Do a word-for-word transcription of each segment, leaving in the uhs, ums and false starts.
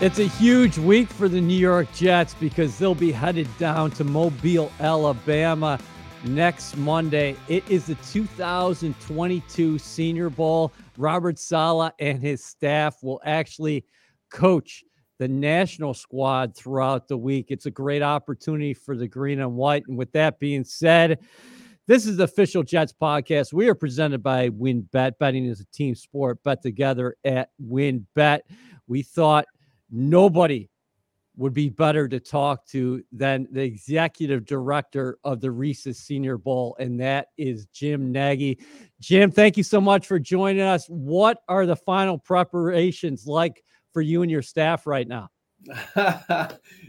It's a huge week for the New York Jets because they'll be headed down to Mobile, Alabama next Monday. It is the two thousand twenty-two Senior Bowl. Robert Saleh and his staff will actually coach the national squad throughout the week. It's a great opportunity for the green and white. And with that being said, this is the official Jets podcast. We are presented by WynnBet. Betting is a team sport. Bet together at WynnBet. We thought nobody would be better to talk to than the executive director of the Reese's Senior Bowl, and that is Jim Nagy. Jim, thank you so much for joining us. What are the final preparations like for you and your staff right now?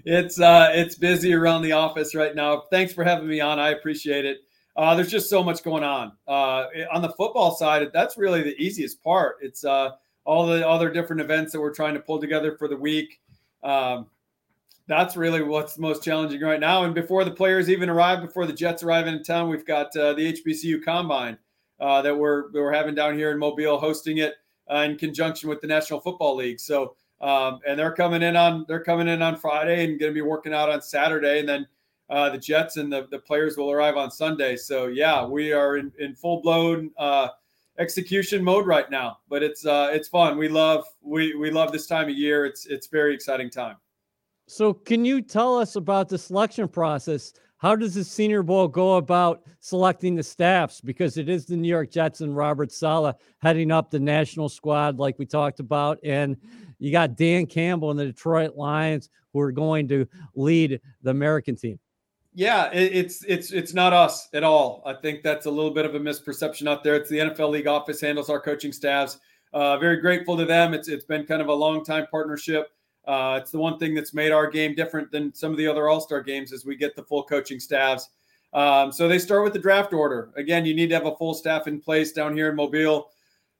it's uh, it's busy around the office right now. Thanks for having me on. I appreciate it. Uh, there's just so much going on. Uh, on the football side, that's really the easiest part. It's uh, all the other different events that we're trying to pull together for the week. Um, that's really what's most challenging right now. And before the players even arrive, before the Jets arrive in town, we've got uh, the H B C U Combine uh, that we're that we're having down here in Mobile, hosting it uh, in conjunction with the National Football League. So, um, and they're coming in on they're coming in on Friday and going to be working out on Saturday, and then. Uh, the Jets and the, the players will arrive on Sunday. So, yeah, we are in, in full-blown uh, execution mode right now. But it's uh, it's fun. We love we we love this time of year. It's it's very exciting time. So can you tell us about the selection process? How does the Senior Bowl go about selecting the staffs? Because it is the New York Jets and Robert Saleh heading up the national squad like we talked about. And you got Dan Campbell and the Detroit Lions who are going to lead the American team. Yeah, it's it's it's not us at all. I think that's a little bit of a misperception out there. It's the N F L League office handles our coaching staffs. Uh, very grateful to them. It's it's been kind of a long time partnership. Uh, it's the one thing that's made our game different than some of the other All-Star games is we get the full coaching staffs. Um, so they start with the draft order. Again, you need to have a full staff in place down here in Mobile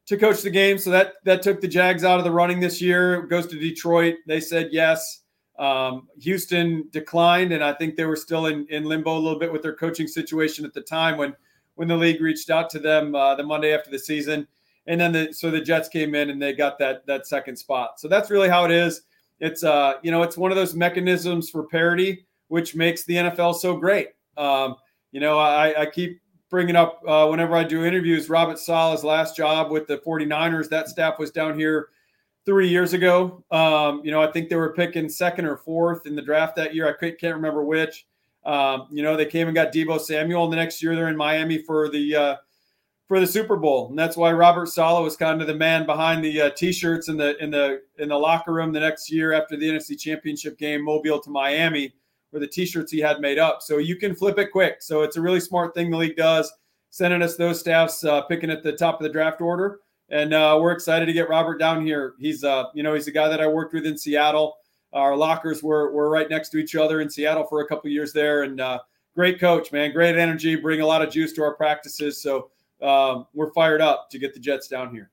to coach the game. So that that took the Jags out of the running this year. It goes to Detroit. They said yes. Um, Houston declined, and I think they were still in, in limbo a little bit with their coaching situation at the time when, when the league reached out to them uh, the Monday after the season. And then the, so the Jets came in and they got that that second spot. So that's really how it is. It's uh you know it's one of those mechanisms for parity, which makes the N F L so great. Um, you know I, I keep bringing up uh, whenever I do interviews, Robert Saleh's last job with the forty-niners. That staff was down here three years ago. Um, you know, I think they were picking second or fourth in the draft that year. I can't remember which. Um, you know, they came and got Deebo Samuel, and the next year they're in Miami for the uh, for the Super Bowl, and that's why Robert Saleh was kind of the man behind the uh, T-shirts in the in the in the locker room the next year after the N F C Championship game, Mobile to Miami, where the T-shirts he had made up. So you can flip it quick. So it's a really smart thing the league does, sending us those staffs uh, picking at the top of the draft order. And uh, we're excited to get Robert down here. He's, uh, you know, he's a guy that I worked with in Seattle. Our lockers were were right next to each other in Seattle for a couple of years there. And uh, great coach, man, great energy, bring a lot of juice to our practices. So um, we're fired up to get the Jets down here.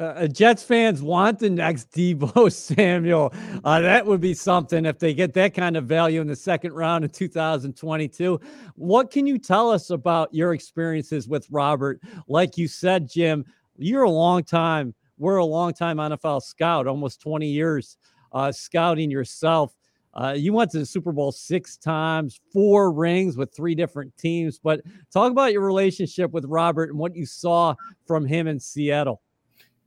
Uh, Jets fans want the next Deebo Samuel. Uh, that would be something if they get that kind of value in the second round in two thousand twenty-two. What can you tell us about your experiences with Robert? Like you said, Jim, You're a long time, we're a long time N F L scout, almost twenty years uh, scouting yourself. Uh, you went to the Super Bowl six times, four rings with three different teams. But talk about your relationship with Robert and what you saw from him in Seattle.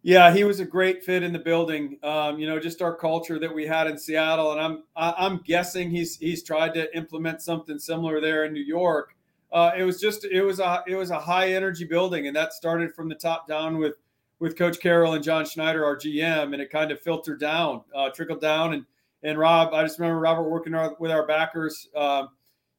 Yeah, he was a great fit in the building. Um, you know, just our culture that we had in Seattle. And I'm I'm guessing he's he's tried to implement something similar there in New York. Uh, it was just it was a it was a high energy building, and that started from the top down with with Coach Carroll and John Schneider, our G M, and it kind of filtered down, uh, trickled down, and and Rob. I just remember Robert working our, with our backers, um,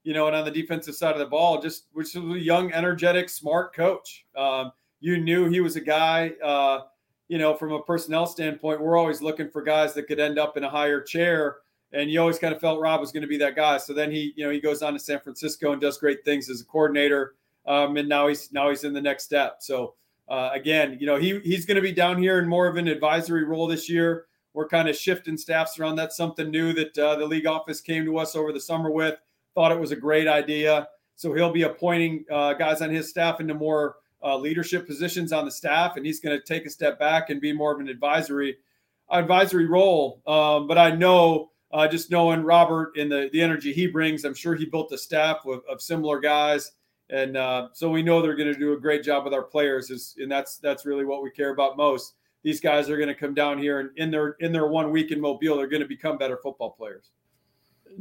you know, and on the defensive side of the ball, just which was a young, energetic, smart coach. Um, you knew he was a guy, uh, you know, from a personnel standpoint. We're always looking for guys that could end up in a higher chair. And you always kind of felt Rob was going to be that guy. So then he, you know, he goes on to San Francisco and does great things as a coordinator. Um, and now he's now he's in the next step. So uh, again, you know, he he's going to be down here in more of an advisory role this year. We're kind of shifting staffs around. That's something new that uh, the league office came to us over the summer with. Thought it was a great idea. So he'll be appointing uh, guys on his staff into more uh, leadership positions on the staff, and he's going to take a step back and be more of an advisory advisory role. Um, but I know uh, just knowing Robert and the, the energy he brings, I'm sure he built a staff of, of similar guys. And uh, so we know they're going to do a great job with our players. Is, and that's that's really what we care about most. These guys are going to come down here and in their in their one week in Mobile, they're going to become better football players.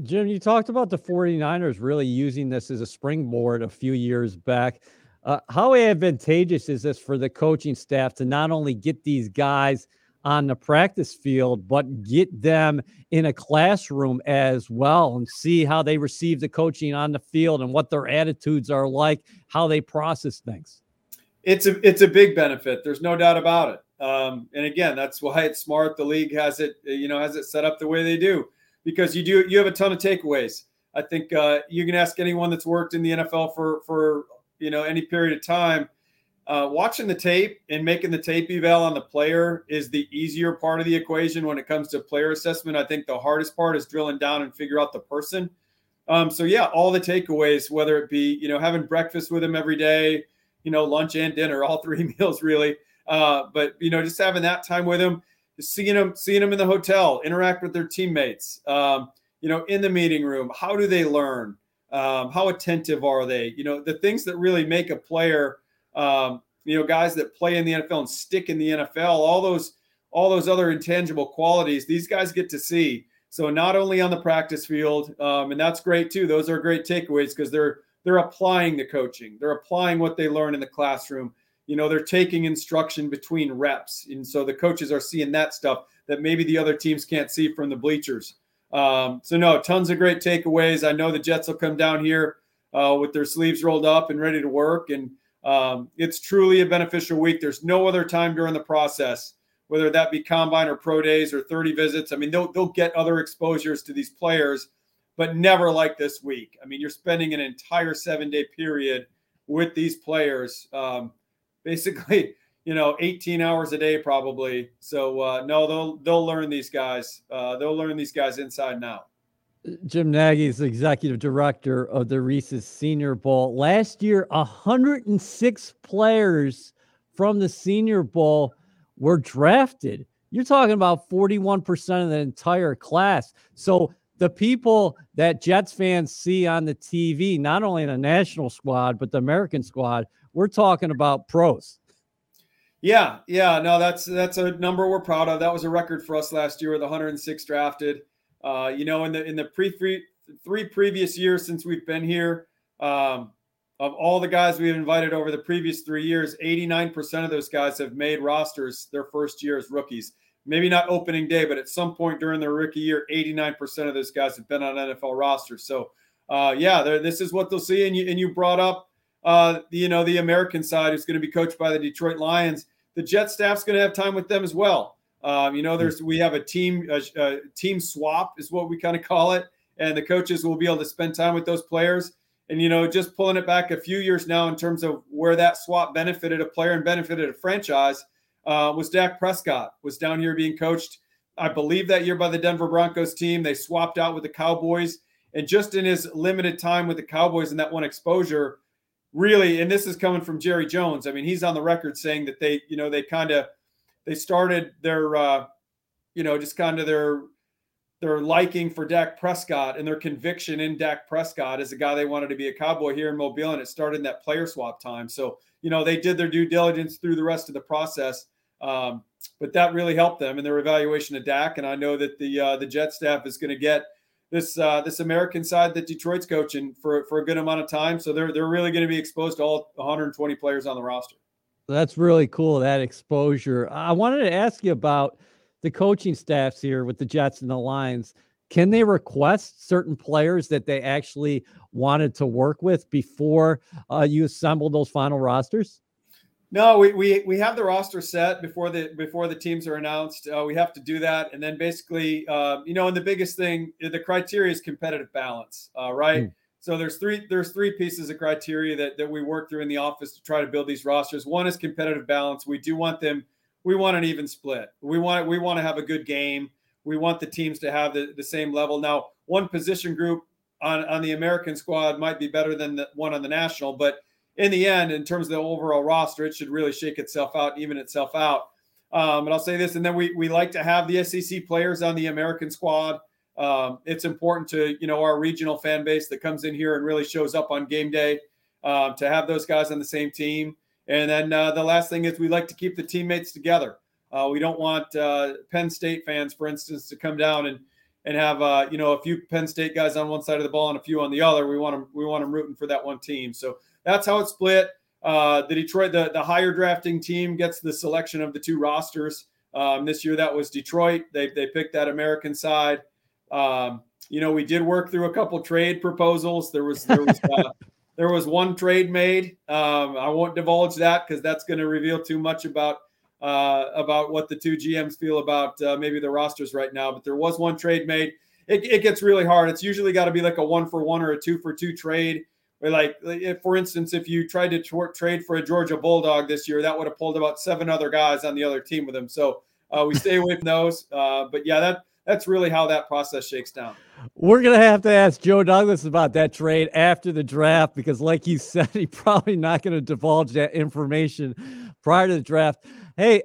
Jim, you talked about the 49ers really using this as a springboard a few years back. Uh, how advantageous is this for the coaching staff to not only get these guys on the practice field, but get them in a classroom as well and see how they receive the coaching on the field and what their attitudes are like, how they process things? It's a, it's a big benefit. There's no doubt about it. Um, and again, that's why it's smart. The league has it, you know, has it set up the way they do, because you do, you have a ton of takeaways. I think uh, you can ask anyone that's worked in the N F L for, for, you know, any period of time. Uh, watching the tape and making the tape eval on the player is the easier part of the equation when it comes to player assessment. I think the hardest part is drilling down and figure out the person. Um, so, yeah, all the takeaways, whether it be, you know, having breakfast with him every day, you know, lunch and dinner, all three meals really. Uh, but, you know, just having that time with him, just seeing them, seeing them in the hotel, interact with their teammates, um, you know, in the meeting room. How do they learn? Um, how attentive are they? You know, the things that really make a player – Um, you know, guys that play in the N F L and stick in the N F L, all those, all those other intangible qualities, these guys get to see. So not only on the practice field, um, and that's great too. Those are great takeaways because they're, they're applying the coaching. They're applying what they learn in the classroom. You know, they're taking instruction between reps. And so the coaches are seeing that stuff that maybe the other teams can't see from the bleachers. Um, so no, tons of great takeaways. I know the Jets will come down here uh, with their sleeves rolled up and ready to work. And, Um, it's truly a beneficial week. There's no other time during the process, whether that be combine or pro days or thirty visits. I mean, they'll, they'll get other exposures to these players, but never like this week. I mean, you're spending an entire seven-day period with these players, um, basically, you know, eighteen hours a day probably. So, uh, no, they'll they'll learn these guys. Uh, they'll learn these guys inside and out. Jim Nagy is the executive director of the Reese's Senior Bowl. Last year, one hundred six players from the Senior Bowl were drafted. You're talking about forty-one percent of the entire class. So the people that Jets fans see on the T V, not only in the national squad, but the American squad, we're talking about pros. Yeah, yeah. No, that's that's a number we're proud of. That was a record for us last year with one hundred six drafted. Uh, you know, in the in the pre three, three previous years since we've been here, um, of all the guys we've invited over the previous three years, eighty-nine percent of those guys have made rosters their first year as rookies. Maybe not opening day, but at some point during their rookie year, eighty-nine percent of those guys have been on N F L rosters. So, uh, yeah, this is what they'll see. And you and you brought up, uh, you know, the American side is going to be coached by the Detroit Lions. The Jet staff's going to have time with them as well. Um, you know, there's we have a team a, a team swap is what we kind of call it, and the coaches will be able to spend time with those players. And you know, just pulling it back a few years now in terms of where that swap benefited a player and benefited a franchise uh, was Dak Prescott was down here being coached, I believe that year by the Denver Broncos team. They swapped out with the Cowboys, and just in his limited time with the Cowboys and that one exposure, really. And this is coming from Jerry Jones. I mean, he's on the record saying that they, you know, they kind of. They started their, uh, you know, just kind of their their liking for Dak Prescott and their conviction in Dak Prescott as a guy they wanted to be a Cowboy here in Mobile, and it started in that player swap time. So, you know, they did their due diligence through the rest of the process, um, but that really helped them in their evaluation of Dak. And I know that the uh, the Jet staff is going to get this uh, this American side that Detroit's coaching for for a good amount of time. So they're they're really going to be exposed to all one hundred twenty players on the roster. That's really cool, that exposure. I wanted to ask you about the coaching staffs here with the Jets and the Lions. Can they request certain players that they actually wanted to work with before uh, you assemble those final rosters? No, we we we have the roster set before the before the teams are announced. Uh, we have to do that, and then basically, uh, you know, and the biggest thing, the criteria is competitive balance, uh, right? Mm. So there's three there's three pieces of criteria that, that we work through in the office to try to build these rosters. One is competitive balance. We do want them. We want an even split. We want we want to have a good game. We want the teams to have the, the same level. Now, one position group on, on the American squad might be better than the one on the national, but in the end, in terms of the overall roster, it should really shake itself out, even itself out. Um, and I'll say this, and then we we like to have the S E C players on the American squad. Um, it's important to, you know, our regional fan base that comes in here and really shows up on game day uh, to have those guys on the same team. And then uh, the last thing is we like to keep the teammates together. Uh, we don't want uh, Penn State fans, for instance, to come down and and have, uh, you know, a few Penn State guys on one side of the ball and a few on the other. We want them, we want them rooting for that one team. So that's how it's split. Uh, the Detroit, the, the higher drafting team gets the selection of the two rosters. Um, this year, that was Detroit. They they picked that American side. Um, you know, we did work through a couple trade proposals. There was there was uh, there was one trade made. Um, I won't divulge that because that's going to reveal too much about uh, about what the two G Ms feel about uh, maybe the rosters right now. But there was one trade made. It, it gets really hard. It's usually got to be like a one for one or a two for two trade. Like, if, for instance, if you tried to tra- trade for a Georgia Bulldog this year, that would have pulled about seven other guys on the other team with him. So uh, we stay away from those. Uh, but, yeah, that that's really how that process shakes down. We're going to have to ask Joe Douglas about that trade after the draft because, like you said, he's probably not going to divulge that information prior to the draft. Hey,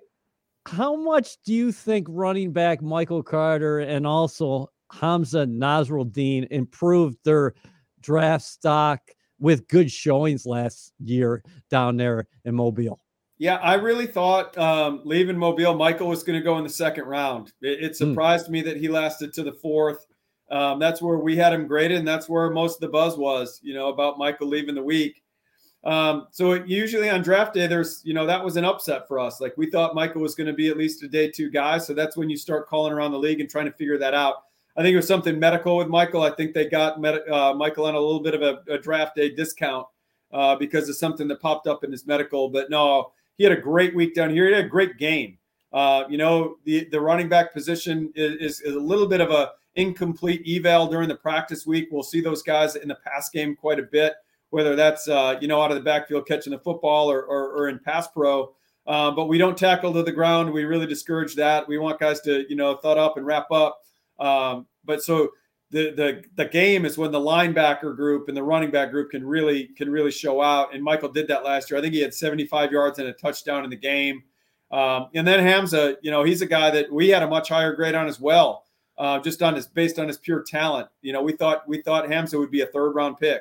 how much do you think running back Michael Carter and also Hamsah Nasirildeen improved their draft stock with good showings last year down there in Mobile? Yeah, I really thought um, leaving Mobile, Michael was going to go in the second round. It, it surprised mm. me that he lasted to the fourth. Um, that's where we had him graded, and that's where most of the buzz was, you know, about Michael leaving the week. Um, so it, usually on draft day, there's, you know, that was an upset for us. Like, we thought Michael was going to be at least a day two guy. So that's when you start calling around the league and trying to figure that out. I think it was something medical with Michael. I think they got uh, Michael on a little bit of a, a draft day discount uh, because of something that popped up in his medical. But no, he had a great week down here. He had a great game. Uh, you know, the, the running back position is, is a little bit of a incomplete eval during the practice week. We'll see those guys in the pass game quite a bit, whether that's, uh, you know, out of the backfield catching the football or, or, or in pass pro. Uh, but we don't tackle to the ground. We really discourage that. We want guys to, you know, thud up and wrap up. Um, but so the, the, the game is when the linebacker group and the running back group can really, can really show out. And Michael did that last year. I think he had seventy-five yards and a touchdown in the game. Um, and then Hamsah, you know, he's a guy that we had a much higher grade on as well, uh, just on his, based on his pure talent. You know, we thought, we thought Hamsah would be a third round pick.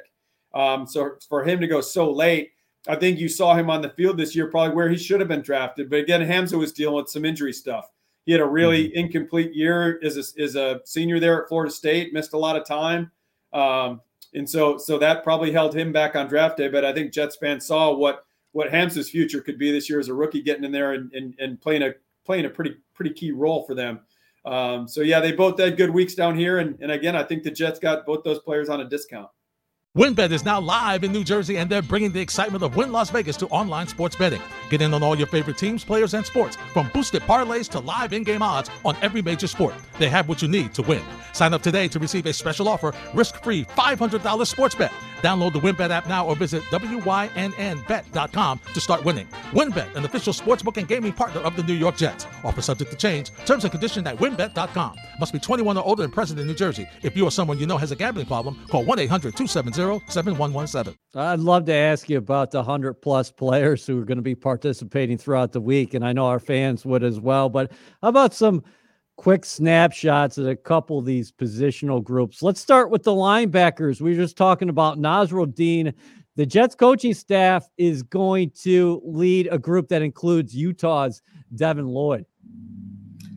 Um, so for him to go so late, I think you saw him on the field this year, probably where he should have been drafted. But again, Hamsah was dealing with some injury stuff. He had a really incomplete year as a, as a senior there at Florida State, missed a lot of time. Um, and so so that probably held him back on draft day. But I think Jets fans saw what what Hamsah's future could be this year as a rookie, getting in there and and, and playing a playing a pretty pretty key role for them. Um, so, yeah, they both had good weeks down here. And, and, again, I think the Jets got both those players on a discount. WynnBet is now live in New Jersey, and they're bringing the excitement of Wynn Las Vegas to online sports betting. Get in on all your favorite teams, players, and sports, from boosted parlays to live in-game odds on every major sport. They have what you need to win. Sign up today to receive a special offer, risk-free five hundred dollars sports bet. Download the WynnBet app now or visit wynnbet dot com to start winning. WynnBet, an official sportsbook and gaming partner of the New York Jets. Offer subject to change. Terms and conditions at wynnbet dot com. Must be twenty-one or older and present in New Jersey. If you or someone you know has a gambling problem, call one eight hundred two seven zero seven one one seven. I'd love to ask you about the one hundred plus players who are going to be participating throughout the week, and I know our fans would as well, but how about some quick snapshots at a couple of these positional groups? Let's start with the linebackers. We were just talking about Nasirildeen. The Jets coaching staff is going to lead a group that includes Utah's Devin Lloyd.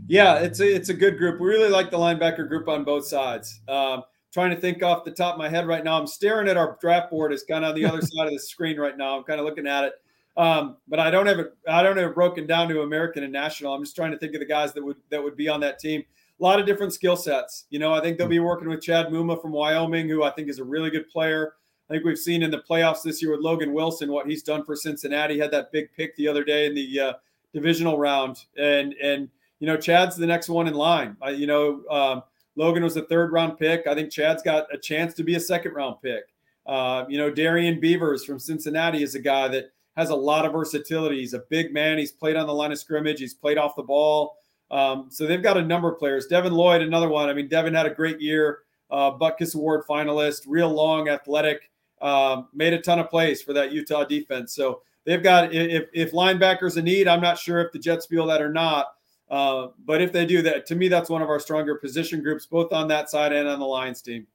Yeah, it's a, it's a good group. We really like the linebacker group on both sides. Um, trying to think off the top of my head right now. I'm staring at our draft board. It's kind of on the other side of the screen right now. I'm kind of looking at it. Um, but I don't have it. I don't have it broken down to American and national. I'm just trying to think of the guys that would that would be on that team. A lot of different skill sets. You know, I think they'll be working with Chad Muma from Wyoming, who I think is a really good player. I think we've seen in the playoffs this year with Logan Wilson what he's done for Cincinnati. He had that big pick the other day in the uh, divisional round, and and you know, Chad's the next one in line. I, you know, um, Logan was a third round pick. I think Chad's got a chance to be a second round pick. Uh, you know, Darian Beavers from Cincinnati is a guy that has a lot of versatility. He's a big man. He's played on the line of scrimmage. He's played off the ball. Um, so they've got a number of players. Devin Lloyd, another one. I mean, Devin had a great year. Uh, Butkus Award finalist, real long, athletic, um, made a ton of plays for that Utah defense. So they've got, if if linebackers a need, I'm not sure if the Jets feel that or not. Uh, but if they do that, to me, that's one of our stronger position groups, both on that side and on the Lions team.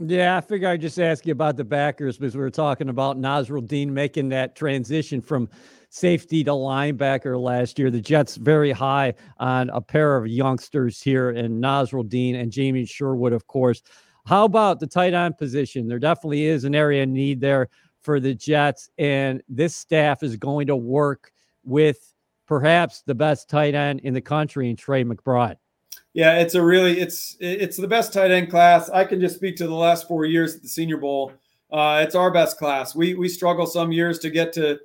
Yeah, I figure I'd just ask you about the backers because we were talking about Nasirildeen making that transition from safety to linebacker last year. The Jets very high on a pair of youngsters here in Nasirildeen and Jamie Sherwood, of course. How about the tight end position? There definitely is an area of need there for the Jets, and this staff is going to work with perhaps the best tight end in the country in Trey McBride. Yeah, it's a really it's it's the best tight end class. I can just speak to the last four years at the Senior Bowl. Uh, it's our best class. We we struggle some years to get to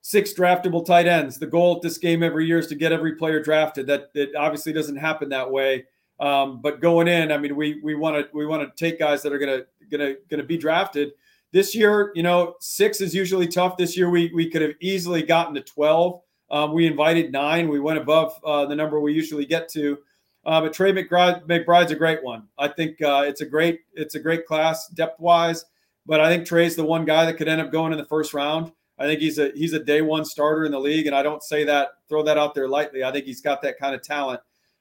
six draftable tight ends. The goal at this game every year is to get every player drafted. That it obviously doesn't happen that way. Um, but going in, I mean, we we want to we want to take guys that are gonna gonna gonna be drafted this year. You know, six is usually tough. This year we we could have easily gotten to twelve. Um, we invited nine. We went above uh, the number we usually get to. Uh, but Trey McBride, McBride's a great one. I think uh, it's a great it's a great class depth wise, but I think Trey's the one guy that could end up going in the first round. I think he's a he's a day one starter in the league, and I don't say that throw that out there lightly. I think he's got that kind of talent.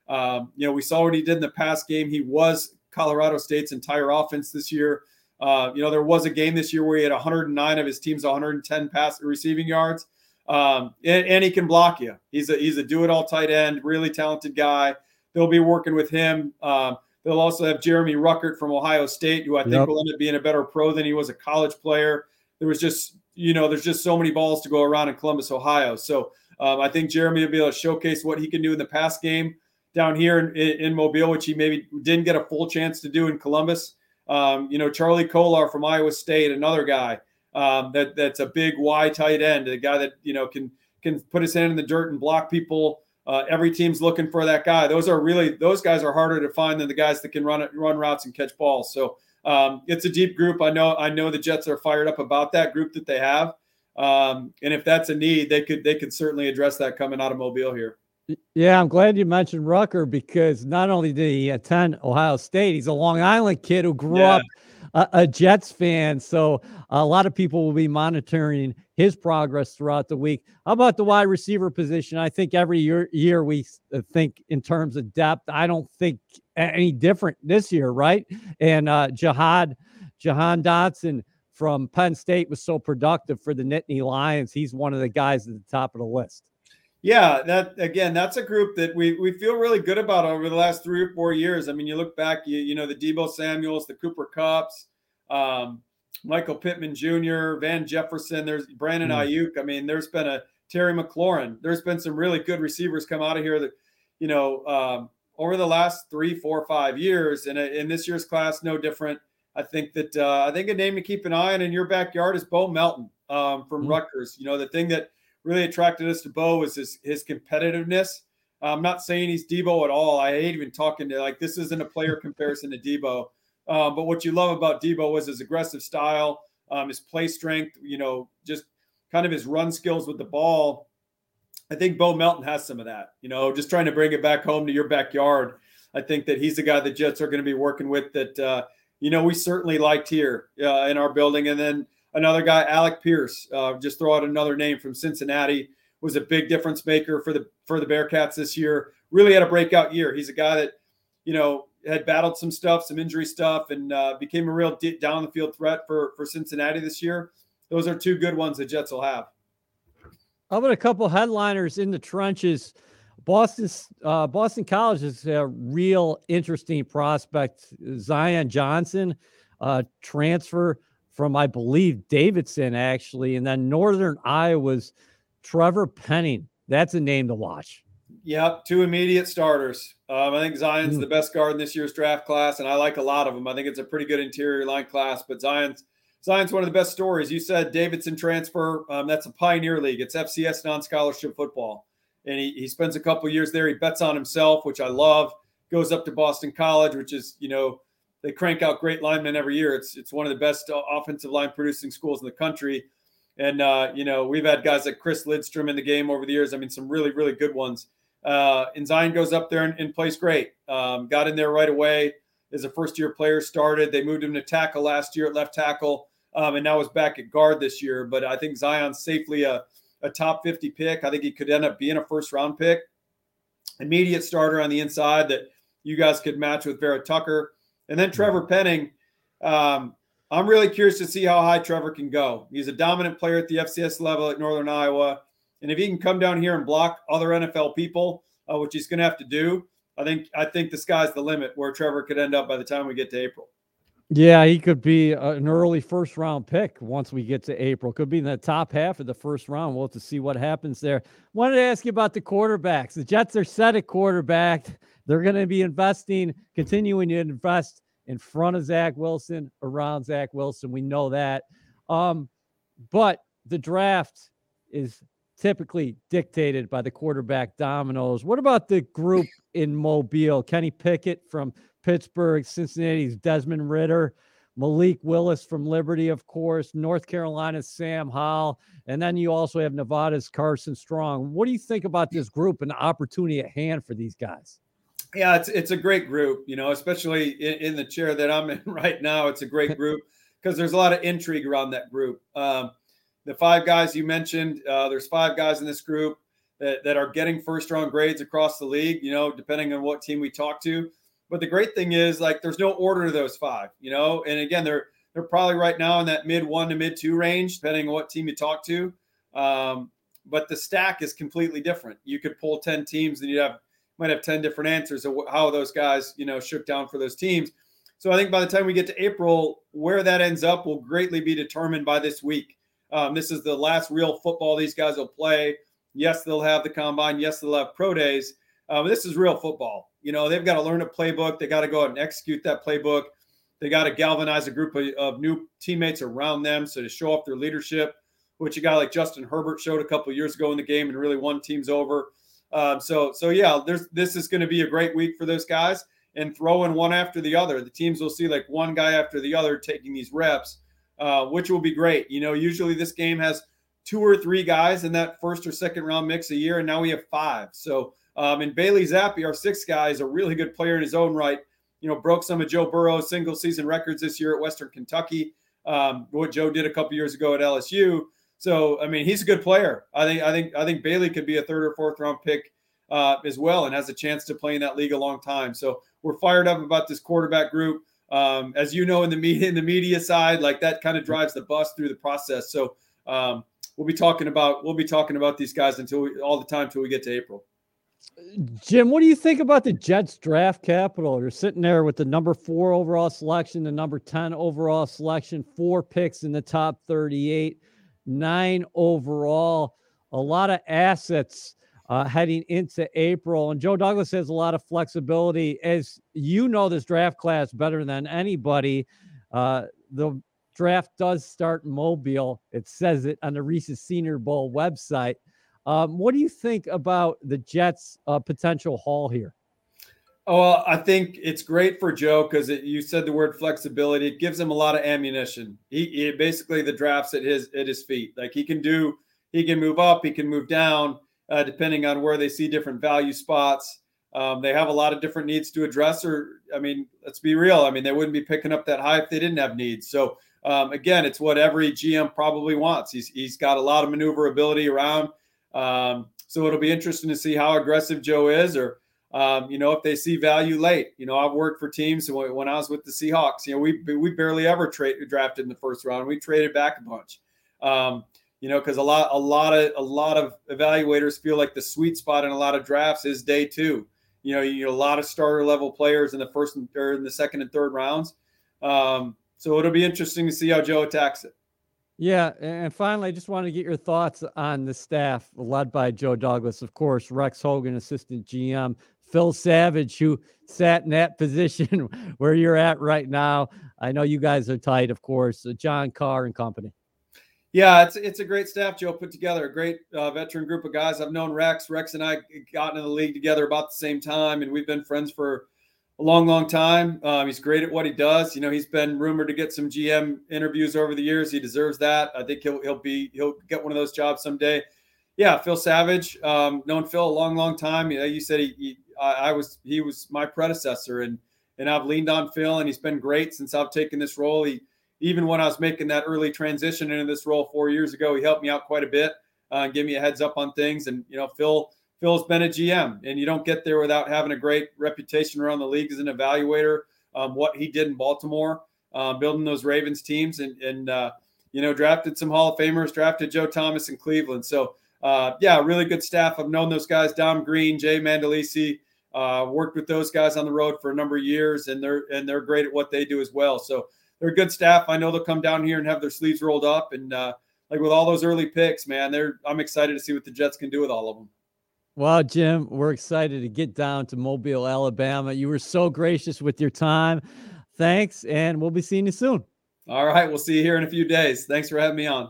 Um, you know, we saw what he did in the past game. He was Colorado State's entire offense this year. Uh, you know, there was a game this year where he had one hundred nine of his team's one hundred ten pass receiving yards, um, and, and he can block you. He's a he's a do it all tight end, really talented guy. They'll be working with him. Um, they'll also have Jeremy Ruckert from Ohio State, who I think yep. will end up being a better pro than he was a college player. There was just, you know, there's just so many balls to go around in Columbus, Ohio. So um, I think Jeremy will be able to showcase what he can do in the pass game down here in, in, in Mobile, which he maybe didn't get a full chance to do in Columbus. Um, you know, Charlie Kolar from Iowa State, another guy um, that that's a big Y tight end, a guy that, you know, can can put his hand in the dirt and block people. Uh, every team's looking for that guy. Those are really those guys are harder to find than the guys that can run run routes and catch balls. So um, it's a deep group. I know I know the Jets are fired up about that group that they have, um, and if that's a need, they could they could certainly address that coming out of Mobile here. Yeah, I'm glad you mentioned Rucker because not only did he attend Ohio State, he's a Long Island kid who grew yeah. up a, a Jets fan. So a lot of people will be monitoring his progress throughout the week. How about the wide receiver position? I think every year, year we think in terms of depth. I don't think any different this year, right? And uh, Jahan, Jahan Dotson from Penn State was so productive for the Nittany Lions. He's one of the guys at the top of the list. Yeah, that again, that's a group that we we feel really good about over the last three or four years. I mean, you look back, you you know, the Deebo Samuels, the Cooper Cups, um, Michael Pittman Junior, Van Jefferson, there's Brandon Ayuk. I mean, there's been a Terry McLaurin. There's been some really good receivers come out of here that, you know, um, over the last three, four, five years. And in this year's class, no different. I think that uh, I think a name to keep an eye on in your backyard is Bo Melton um, from mm-hmm. Rutgers. You know, the thing that really attracted us to Bo was his, his competitiveness. I'm not saying he's Deebo at all. I hate even talking to like, this isn't a player comparison to Deebo. Uh, but what you love about Deebo was his aggressive style, um, his play strength, you know, just kind of his run skills with the ball. I think Bo Melton has some of that, you know, just trying to bring it back home to your backyard. I think that he's the guy the Jets are going to be working with that, uh, you know, we certainly liked here uh, in our building. And then, another guy, Alec Pierce, uh, just throw out another name from Cincinnati, was a big difference maker for the for the Bearcats this year. Really had a breakout year. He's a guy that, you know, had battled some stuff, some injury stuff, and uh, became a real d- down the field threat for for Cincinnati this year. Those are two good ones the Jets will have. How about a couple headliners in the trenches? Boston's uh, Boston College is a real interesting prospect. Zion Johnson, uh, transfer from, I believe, Davidson, actually. And then Northern Iowa's Trevor Penning. That's a name to watch. Yep, two immediate starters. Um, I think Zion's mm. the best guard in this year's draft class, and I like a lot of them. I think it's a pretty good interior line class, but Zion's Zion's one of the best stories. You said Davidson transfer. Um, that's a Pioneer League. It's F C S non-scholarship football. And he, he spends a couple years there. He bets on himself, which I love. Goes up to Boston College, which is, you know, they crank out great linemen every year. It's it's one of the best offensive line producing schools in the country. And, uh, you know, we've had guys like Chris Lindstrom in the game over the years. I mean, some really, really good ones. Uh, and Zion goes up there and, and plays great. Um, got in there right away as a first-year player, started. They moved him to tackle last year at left tackle, um, and now is back at guard this year. But I think Zion's safely a, a top fifty pick. I think he could end up being a first round pick. Immediate starter on the inside that you guys could match with Vera Tucker. And then Trevor Penning. Um, I'm really curious to see how high Trevor can go. He's a dominant player at the F C S level at Northern Iowa. And if he can come down here and block other N F L people, uh, which he's going to have to do, I think I think the sky's the limit where Trevor could end up by the time we get to April. Yeah, he could be an early first-round pick once we get to April. Could be in the top half of the first round. We'll have to see what happens there. Wanted to ask you about the quarterbacks. The Jets are set at quarterback. They're going to be investing, continuing to invest in front of Zach Wilson, around Zach Wilson. We know that. Um, but the draft is typically dictated by the quarterback dominoes. What about the group in Mobile? Kenny Pickett from Pittsburgh, Cincinnati's Desmond Ridder, Malik Willis from Liberty, of course, North Carolina's Sam Howell, and then you also have Nevada's Carson Strong. What do you think about this group and the opportunity at hand for these guys? Yeah, it's it's a great group, you know, especially in, in the chair that I'm in right now. It's a great group because there's a lot of intrigue around that group. Um, the five guys you mentioned, uh, there's five guys in this group that, that are getting first-round grades across the league, you know, depending on what team we talk to. But the great thing is, like, there's no order to those five, you know. And again, they're they're probably right now in that mid one to mid two range, depending on what team you talk to. Um, but the stack is completely different. You could pull ten teams, and you'd have might have ten different answers of how those guys, you know, shook down for those teams. So I think by the time we get to April, where that ends up will greatly be determined by this week. Um, this is the last real football these guys will play. Yes, they'll have the combine. Yes, they'll have pro days. Um, this is real football. You know, they've got to learn a playbook. They got to go out and execute that playbook. They got to galvanize a group of, of new teammates around them. So to show off their leadership, which a guy like Justin Herbert showed a couple of years ago in the game and really won teams over. Um, so, so yeah, there's, this is going to be a great week for those guys and throw in one after the other. The teams will see like one guy after the other taking these reps, uh, which will be great. You know, usually this game has two or three guys in that first or second round mix a year. And now we have five. So, Um, and Bailey Zappi, our sixth guy, is a really good player in his own right. You know, broke some of Joe Burrow's single season records this year at Western Kentucky, um, what Joe did a couple years ago at L S U. So, I mean, he's a good player. I think, I think, I think Bailey could be a third or fourth round pick uh, as well, and has a chance to play in that league a long time. So, we're fired up about this quarterback group. Um, as you know, in the media, in the media side, like that kind of drives the bus through the process. So, um, we'll be talking about we'll be talking about these guys until we, all the time till we get to April. Jim, what do you think about the Jets draft capital? You're sitting there with the number four overall selection, the number ten overall selection, four picks in the top thirty-eight, nine overall, a lot of assets uh, heading into April. And Joe Douglas has a lot of flexibility. As you know, this draft class better than anybody. Uh, the draft does start in Mobile. It says it on the Reese's Senior Bowl website. Um, what do you think about the Jets' uh, potential haul here? Oh, I think it's great for Joe because you said the word flexibility. It gives him a lot of ammunition. He, he basically the draft's at his at his feet. Like he can do, he can move up, he can move down, uh, depending on where they see different value spots. Um, they have a lot of different needs to address. Or I mean, let's be real. I mean, they wouldn't be picking up that high if they didn't have needs. So um, again, it's what every G M probably wants. He's he's got a lot of maneuverability around. Um, so it'll be interesting to see how aggressive Joe is or, um, you know, if they see value late. You know, I've worked for teams when I was with the Seahawks, you know, we, we barely ever tra- drafted in the first round. We traded back a bunch, um, you know, cause a lot, a lot of, a lot of evaluators feel like the sweet spot in a lot of drafts is day two. You know, you get a lot of starter level players in the first and third and the second and third rounds. Um, so it'll be interesting to see how Joe attacks it. Yeah, and finally, I just want to get your thoughts on the staff led by Joe Douglas, of course, Rex Hogan, assistant G M, Phil Savage, who sat in that position where you're at right now. I know you guys are tight, of course, John Carr and company. Yeah, it's it's a great staff Joe put together, a great uh, veteran group of guys. I've known Rex. Rex and I got into the league together about the same time, and we've been friends for a long, long time. Um, he's great at what he does. You know, he's been rumored to get some G M interviews over the years. He deserves that. I think he'll he'll be he'll get one of those jobs someday. Yeah, Phil Savage, um, known Phil a long, long time. You know, you said he, he I, I was he was my predecessor, and and I've leaned on Phil, and he's been great since I've taken this role. He even when I was making that early transition into this role four years ago, he helped me out quite a bit. uh, give me a heads up on things. And, you know, Phil, Phil's been a G M, and you don't get there without having a great reputation around the league as an evaluator. Um, what he did in Baltimore, uh, building those Ravens teams, and, and uh, you know, drafted some Hall of Famers, drafted Joe Thomas in Cleveland. So, uh, yeah, really good staff. I've known those guys, Dom Green, Jay Mandalisi, uh, worked with those guys on the road for a number of years, and they're, and they're great at what they do as well. So they're a good staff. I know they'll come down here and have their sleeves rolled up. And uh, like with all those early picks, man, they're, I'm excited to see what the Jets can do with all of them. Well, Jim, we're excited to get down to Mobile, Alabama. You were so gracious with your time. Thanks, and we'll be seeing you soon. All right, we'll see you here in a few days. Thanks for having me on.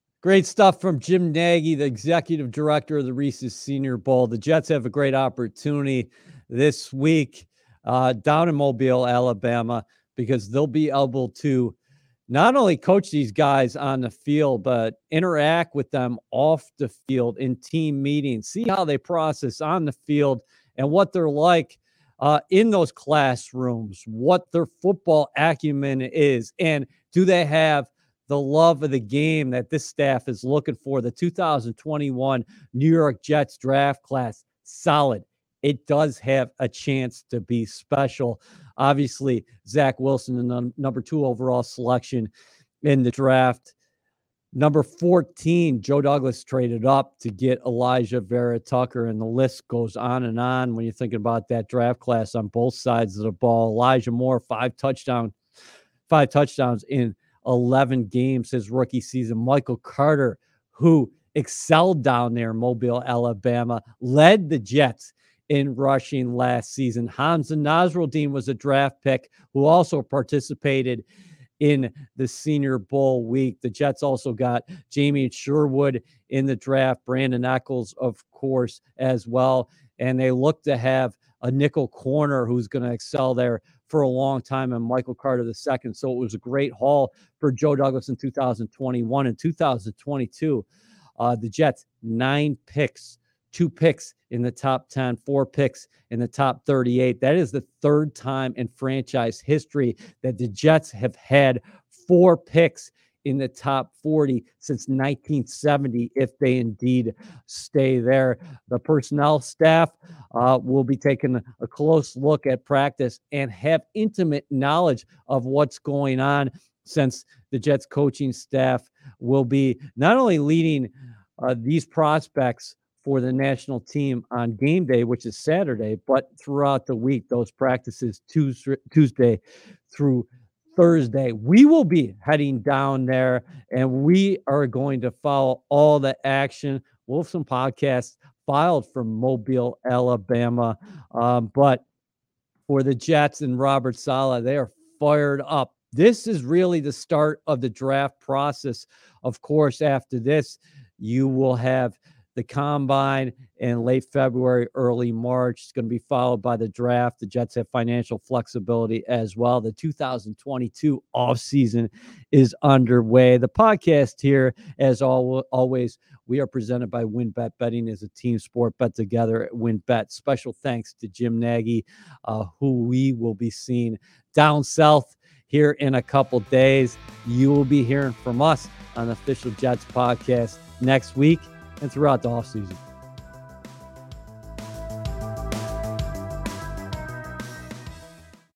Great stuff from Jim Nagy, the executive director of the Reese's Senior Bowl. The Jets have a great opportunity this week uh, down in Mobile, Alabama, because they'll be able to not only coach these guys on the field, but interact with them off the field in team meetings, see how they process on the field and what they're like uh, in those classrooms, what their football acumen is, and do they have the love of the game that this staff is looking for. The two thousand twenty-one New York Jets draft class, solid. It does have a chance to be special. Obviously, Zach Wilson, the number two overall selection in the draft. Number fourteen, Joe Douglas traded up to get Elijah Vera Tucker, and the list goes on and on when you're thinking about that draft class on both sides of the ball. Elijah Moore, five touchdown, five touchdowns in eleven games his rookie season. Michael Carter, who excelled down there in Mobile, Alabama, led the Jets in rushing last season. Hamsah Nasirildeen was a draft pick who also participated in the Senior Bowl week. The Jets also got Jamie Sherwood in the draft, Brandon Echols, of course, as well. And they look to have a nickel corner who's going to excel there for a long time, and Michael Carter the second. So it was a great haul for Joe Douglas in two thousand twenty-one. In two thousand twenty-two, uh, the Jets, nine picks, two picks in the top ten, four picks in the top thirty-eight. That is the third time in franchise history that the Jets have had four picks in the top forty since nineteen seventy, if they indeed stay there. The personnel staff uh, will be taking a close look at practice and have intimate knowledge of what's going on, since the Jets coaching staff will be not only leading uh, these prospects for the national team on game day, which is Saturday, but throughout the week, those practices Tuesday, Tuesday through Thursday. We will be heading down there, and we are going to follow all the action. We'll have some podcasts filed from Mobile, Alabama. Um, but for the Jets and Robert Saleh, they are fired up. This is really the start of the draft process. Of course, after this, you will have the combine in late February, early March. It's going to be followed by the draft. The Jets have financial flexibility as well. The two thousand twenty-two offseason is underway. The podcast here, as always, we are presented by WynnBet. Betting is a team sport. Bet together at WynnBet. Special thanks to Jim Nagy, uh, who we will be seeing down south here in a couple days. You will be hearing from us on the Official Jets podcast next week and throughout the offseason.